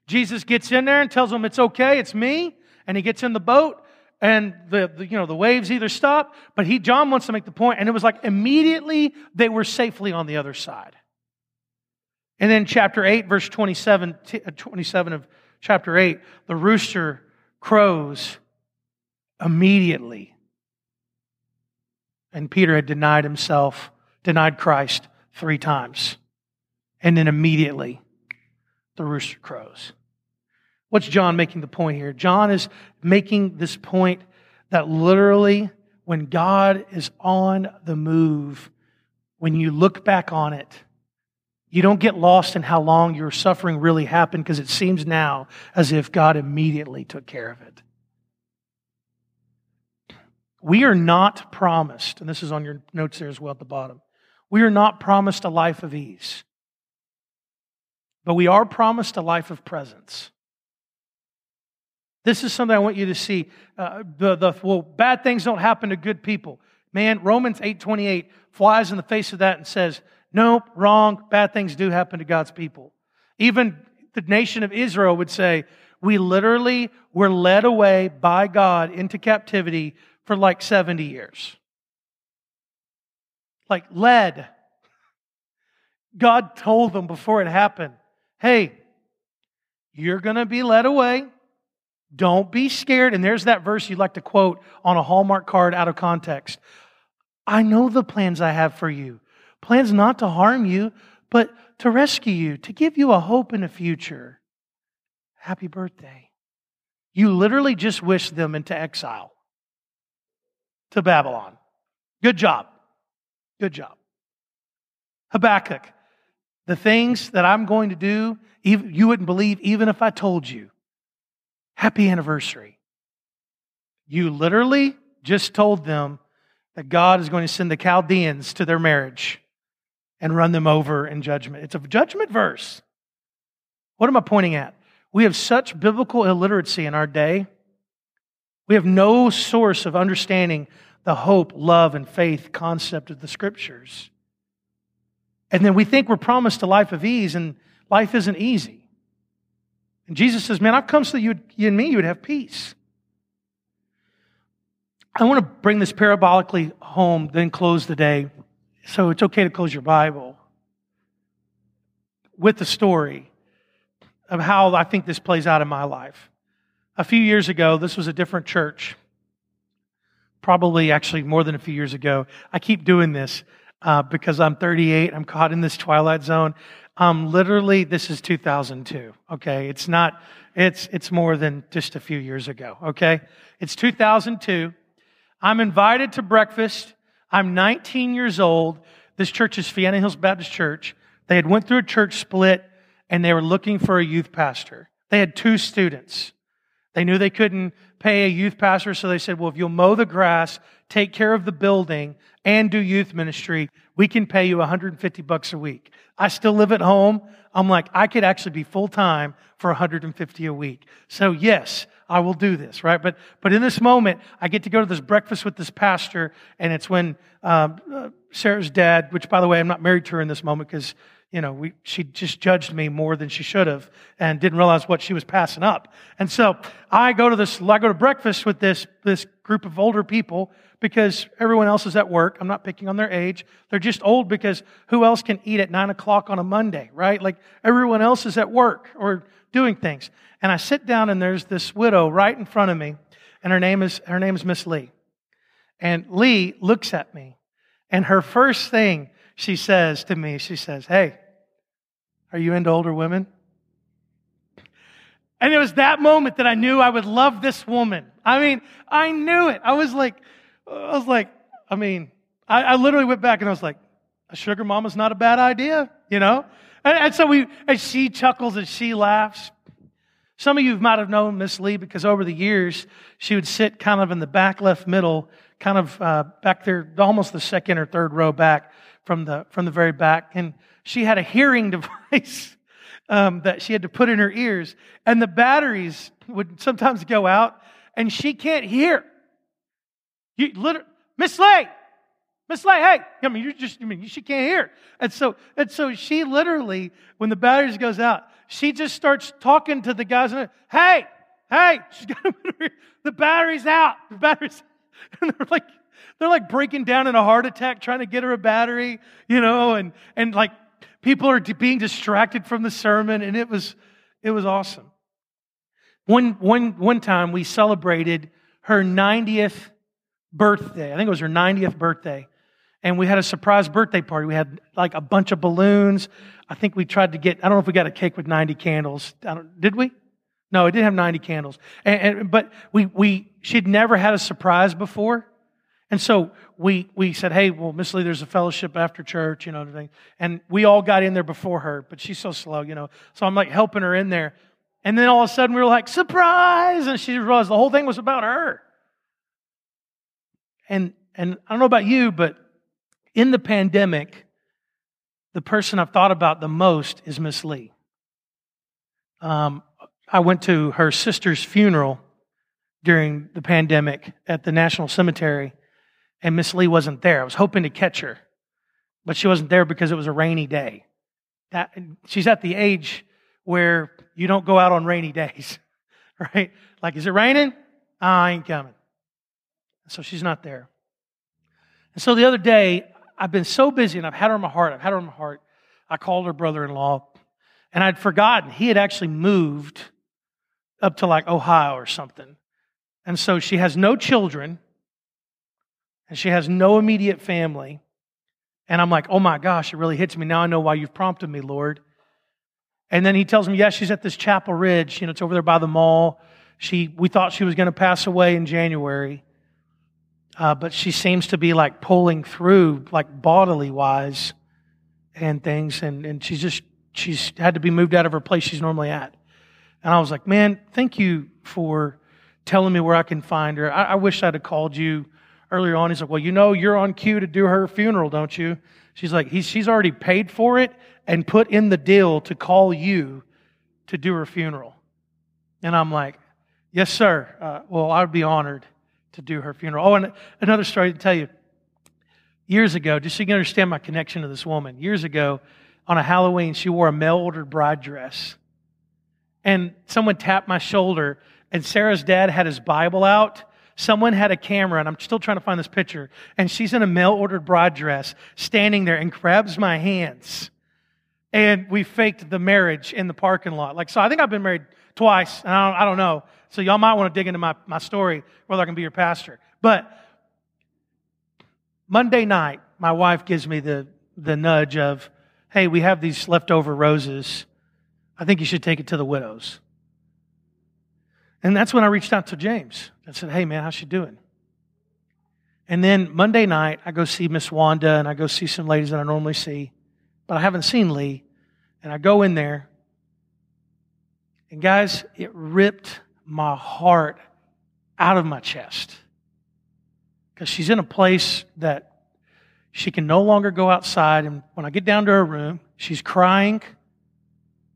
Jesus gets in there and tells them, it's okay, it's me. And he gets in the boat, and the, the you know the waves either stop, but he John wants to make the point, and it was like immediately they were safely on the other side. And then chapter eight, verse twenty-seven, twenty-seven of chapter eight, the rooster crows immediately. And Peter had denied himself, denied Christ three times. And then immediately the rooster crows. What's John making the point here? John is making this point that literally when God is on the move, when you look back on it, you don't get lost in how long your suffering really happened, because it seems now as if God immediately took care of it. We are not promised, and this is on your notes there as well at the bottom, we are not promised a life of ease, but we are promised a life of presence. This is something I want you to see. Uh, the, the, well, bad things don't happen to good people. Man, Romans eight twenty-eight flies in the face of that and says, nope, wrong, bad things do happen to God's people. Even the nation of Israel would say, we literally were led away by God into captivity for like seventy years. Like led. God told them before it happened, hey, you're going to be led away. Don't be scared. And there's that verse you'd like to quote on a Hallmark card out of context. I know the plans I have for you. Plans not to harm you, but to rescue you, to give you a hope and a future. Happy birthday. You literally just wished them into exile. To Babylon. Good job. Good job. Habakkuk. The things that I'm going to do, you wouldn't believe even if I told you. Happy anniversary. You literally just told them that God is going to send the Chaldeans to their marriage and run them over in judgment. It's a judgment verse. What am I pointing at? We have such biblical illiteracy in our day. We have no source of understanding the hope, love, and faith concept of the Scriptures. And then we think we're promised a life of ease, and life isn't easy. And Jesus says, man, I've come so that you, you and me, you would have peace. I want to bring this parabolically home, then close the day. So it's okay to close your Bible with the story of how I think this plays out in my life. A few years ago, this was a different church. Probably actually more than a few years ago. I keep doing this uh, because I'm thirty-eight. I'm caught in this twilight zone. Um, literally, this is two thousand two, okay? It's not, it's it's more than just a few years ago, okay? It's two thousand two. I'm invited to breakfast. I'm nineteen years old. This church is Fianna Hills Baptist Church. They had went through a church split, and they were looking for a youth pastor. They had two students. They knew they couldn't pay a youth pastor, so they said, well, if you'll mow the grass, take care of the building, and do youth ministry, we can pay you one hundred fifty bucks a week. I still live at home. I'm like, I could actually be full-time for one hundred fifty a week. So yes, I will do this, right? But but in this moment, I get to go to this breakfast with this pastor, and it's when um, uh, Sarah's dad, which by the way, I'm not married to her in this moment because, you know, we, she just judged me more than she should have and didn't realize what she was passing up. And so I go to this, I go to breakfast with this, this group of older people because everyone else is at work. I'm not picking on their age. They're just old because who else can eat at nine o'clock on a Monday, right? Like everyone else is at work or doing things. And I sit down and there's this widow right in front of me, and her name is her name is Miss Lee. And Lee looks at me, and her first thing she says to me, she says, "Hey, are you into older women?" And it was that moment that I knew I would love this woman. I mean, I knew it. I was like, I was like, I mean, I, I literally went back and I was like, a sugar mama's not a bad idea, you know? And, and so we, and she chuckles and she laughs. Some of you might have known Miss Lee because over the years, she would sit kind of in the back left middle, kind of uh, back there, almost the second or third row back from the from the very back. And she had a hearing device um, that she had to put in her ears. And the batteries would sometimes go out, and she can't hear. You literally, Miss Lee, Miss Lee, hey, I mean, you just, I mean, she can't hear. And so, and so she literally, when the batteries goes out, she just starts talking to the guys. Hey, hey, she's got the batteries out. The batteries, and they're like, they're like breaking down in a heart attack, trying to get her a battery, you know, and and like people are being distracted from the sermon, and it was, it was awesome. One one one time we celebrated her ninetieth birthday. I think it was her ninetieth birthday. And we had a surprise birthday party. We had like a bunch of balloons. I think we tried to get, I don't know if we got a cake with ninety candles. I don't, did we? No, it didn't have ninety candles. And, and but we we she'd never had a surprise before. And so we we said, hey, well, Miss Lee, there's a fellowship after church, you know, everything. And we all got in there before her, but she's so slow, you know. So I'm like helping her in there. And then all of a sudden we were like, surprise! And she realized the whole thing was about her. And and I don't know about you, but in the pandemic, the person I've thought about the most is Miss Lee. Um, I went to her sister's funeral during the pandemic at the National Cemetery, and Miss Lee wasn't there. I was hoping to catch her, but she wasn't there because it was a rainy day. That, she's at the age where you don't go out on rainy days, right? Like, is it raining? Oh, I ain't coming. So she's not there. And so the other day, I've been so busy, and I've had her in my heart. I've had her in my heart. I called her brother-in-law, and I'd forgotten. He had actually moved up to like Ohio or something. And so she has no children, and she has no immediate family. And I'm like, oh my gosh, it really hits me. Now I know why you've prompted me, Lord. And then he tells me, yeah, she's at this Chapel Ridge. You know, it's over there by the mall. She, we thought she was going to pass away in January. Uh, but she seems to be like pulling through, like bodily wise, and things, and and she's just she's had to be moved out of her place she's normally at. And I was like, man, thank you for telling me where I can find her. I, I wish I'd have called you earlier on. He's like, well, you know, you're on cue to do her funeral, don't you? She's like, he's she's already paid for it and put in the deal to call you to do her funeral. And I'm like, yes, sir. Uh, well, I'd be honored to do her funeral. Oh, and another story to tell you. Years ago, just so you can understand my connection to this woman, years ago, on a Halloween, she wore a mail-ordered bride dress. And someone tapped my shoulder, and Sarah's dad had his Bible out. Someone had a camera, and I'm still trying to find this picture. And she's in a mail-ordered bride dress, standing there, and grabs my hands. And we faked the marriage in the parking lot. Like, so I think I've been married twice, and I don't, I don't know. So y'all might want to dig into my, my story, whether I can be your pastor. But Monday night, my wife gives me the, the nudge of, hey, we have these leftover roses. I think you should take it to the widows. And that's when I reached out to James and said, hey, man, how's she doing? And then Monday night, I go see Miss Wanda, and I go see some ladies that I normally see. But I haven't seen Lee. And I go in there. And guys, it ripped my heart out of my chest, because she's in a place that she can no longer go outside. And when I get down to her room, she's crying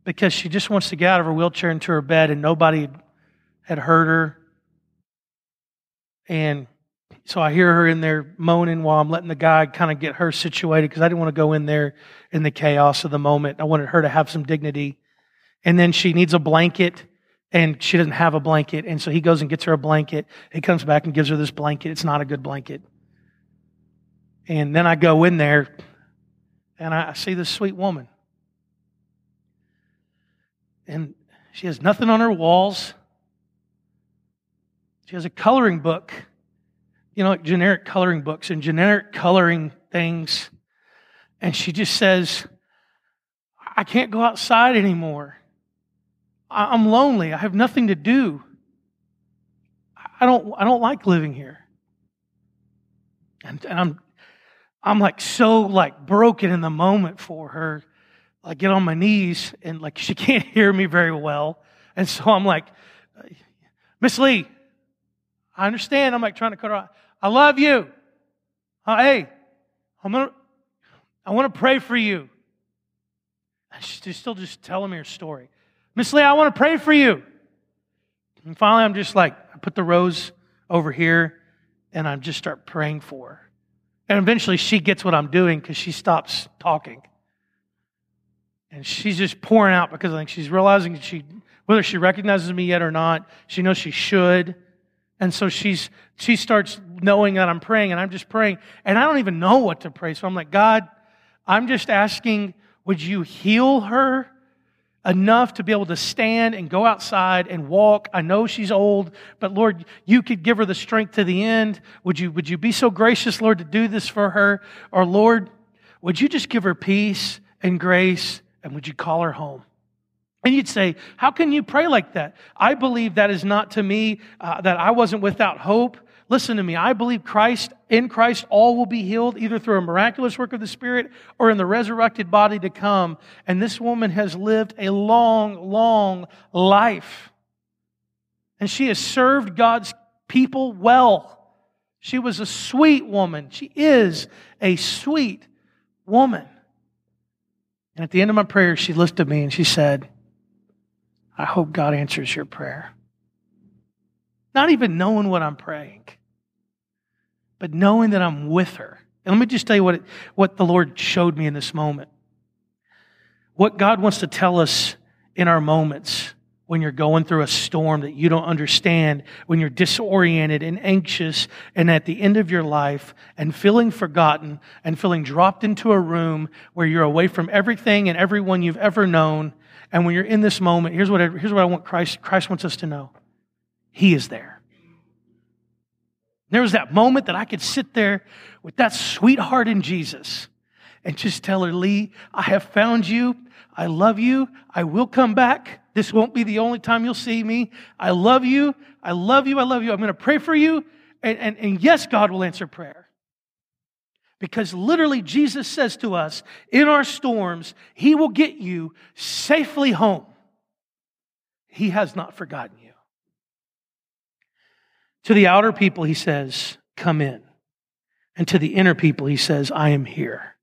because she just wants to get out of her wheelchair into her bed, and nobody had heard her. And so I hear her in there moaning while I'm letting the guy kind of get her situated, because I didn't want to go in there in the chaos of the moment. I wanted her to have some dignity. And then she needs a blanket, and she doesn't have a blanket. And so he goes and gets her a blanket. He comes back and gives her this blanket. It's not a good blanket. And then I go in there, and I see this sweet woman. And she has nothing on her walls. She has a coloring book. you know, like generic coloring books and generic coloring things. And she just says, I can't go outside anymore. I'm lonely. I have nothing to do. I don't I don't like living here. And, and I'm I'm like so like broken in the moment for her. I get on my knees and like she can't hear me very well. And so I'm like, Miss Lee, I understand. I'm like trying to cut her off. I love you. Uh, hey, I'm gonna I want to pray for you. And she's still just telling me her story. Miss Lee, I want to pray for you. And finally, I'm just like, I put the rose over here, and I just start praying for her. And eventually, she gets what I'm doing because she stops talking. And she's just pouring out because I think she's realizing that she, whether she recognizes me yet or not, she knows she should. And so she's she starts knowing that I'm praying, and I'm just praying. And I don't even know what to pray. So I'm like, God, I'm just asking, would you heal her enough to be able to stand and go outside and walk? I know she's old, but Lord, you could give her the strength to the end. Would you, would you be so gracious, Lord, to do this for her? Or Lord, would you just give her peace and grace, and would you call her home? And you'd say, how can you pray like that? I believe that is not to me, uh, that I wasn't without hope. Listen to me, I believe Christ, in Christ, all will be healed, either through a miraculous work of the Spirit or in the resurrected body to come. And this woman has lived a long, long life. And she has served God's people well. She was a sweet woman. She is a sweet woman. And at the end of my prayer, she looked at me and she said, I hope God answers your prayer. Not even knowing what I'm praying, but knowing that I'm with her. And let me just tell you what it, what the Lord showed me in this moment. What God wants to tell us in our moments when you're going through a storm that you don't understand, when you're disoriented and anxious and at the end of your life and feeling forgotten and feeling dropped into a room where you're away from everything and everyone you've ever known. And when you're in this moment, here's what I, here's what I want Christ, Christ wants us to know. He is there. There was that moment that I could sit there with that sweetheart in Jesus and just tell her, Lee, I have found you. I love you. I will come back. This won't be the only time you'll see me. I love you. I love you. I love you. I'm going to pray for you. And, and, and yes, God will answer prayer. Because literally Jesus says to us, in our storms, He will get you safely home. He has not forgotten you. To the outer people, He says, come in. And to the inner people, He says, I am here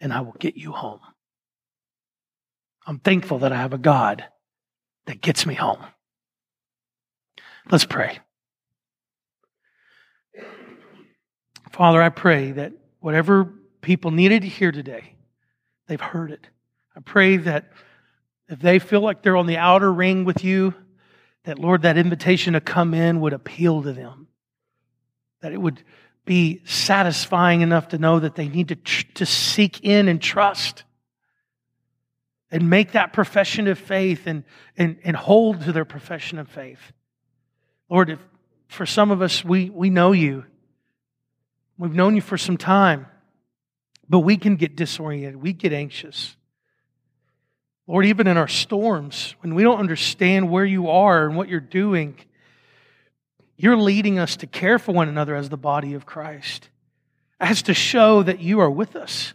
and I will get you home. I'm thankful that I have a God that gets me home. Let's pray. Father, I pray that whatever people needed to hear today, they've heard it. I pray that if they feel like they're on the outer ring with you, that, Lord, that invitation to come in would appeal to them. That it would be satisfying enough to know that they need to, tr- to seek in and trust and make that profession of faith and, and, and hold to their profession of faith. Lord, if for some of us, we, we know you. We've known you for some time, but we can get disoriented. We get anxious. Lord, even in our storms, when we don't understand where you are and what you're doing, you're leading us to care for one another as the body of Christ, as to show that you are with us.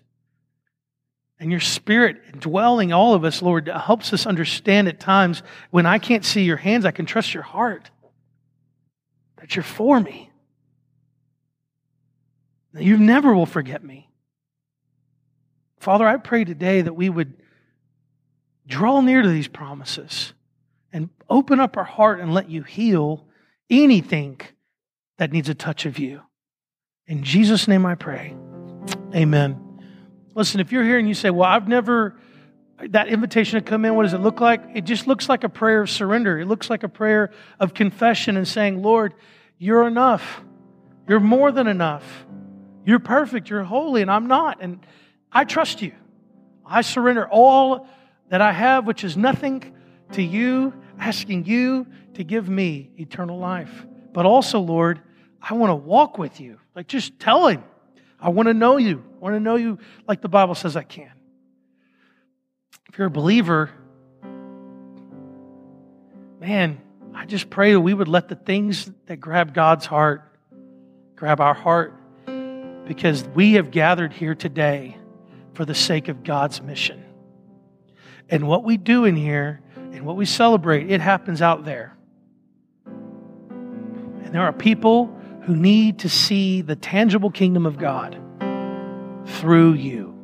And your Spirit dwelling all of us, Lord, helps us understand at times when I can't see your hands, I can trust your heart, that you're for me, that you never will forget me. Father, I pray today that we would draw near to these promises and open up our heart and let you heal anything that needs a touch of you. In Jesus' name I pray. Amen. Listen, if you're here and you say, well, I've never, that invitation to come in, what does it look like? It just looks like a prayer of surrender. It looks like a prayer of confession and saying, Lord, you're enough. You're more than enough. You're perfect. You're holy, and I'm not. And I trust you. I surrender all that I have, which is nothing, to you, asking you to give me eternal life. But also, Lord, I want to walk with you. Like, just tell him, I want to know you. I want to know you like the Bible says I can. If you're a believer, man, I just pray that we would let the things that grab God's heart grab our heart, because we have gathered here today for the sake of God's mission. And what we do in here and what we celebrate, it happens out there. And there are people who need to see the tangible kingdom of God through you.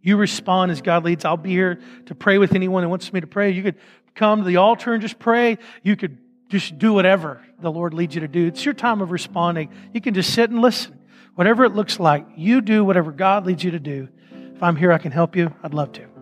You respond as God leads. I'll be here to pray with anyone who wants me to pray. You could come to the altar and just pray. You could just do whatever the Lord leads you to do. It's your time of responding. You can just sit and listen. Whatever it looks like, you do whatever God leads you to do. If I'm here, I can help you. I'd love to.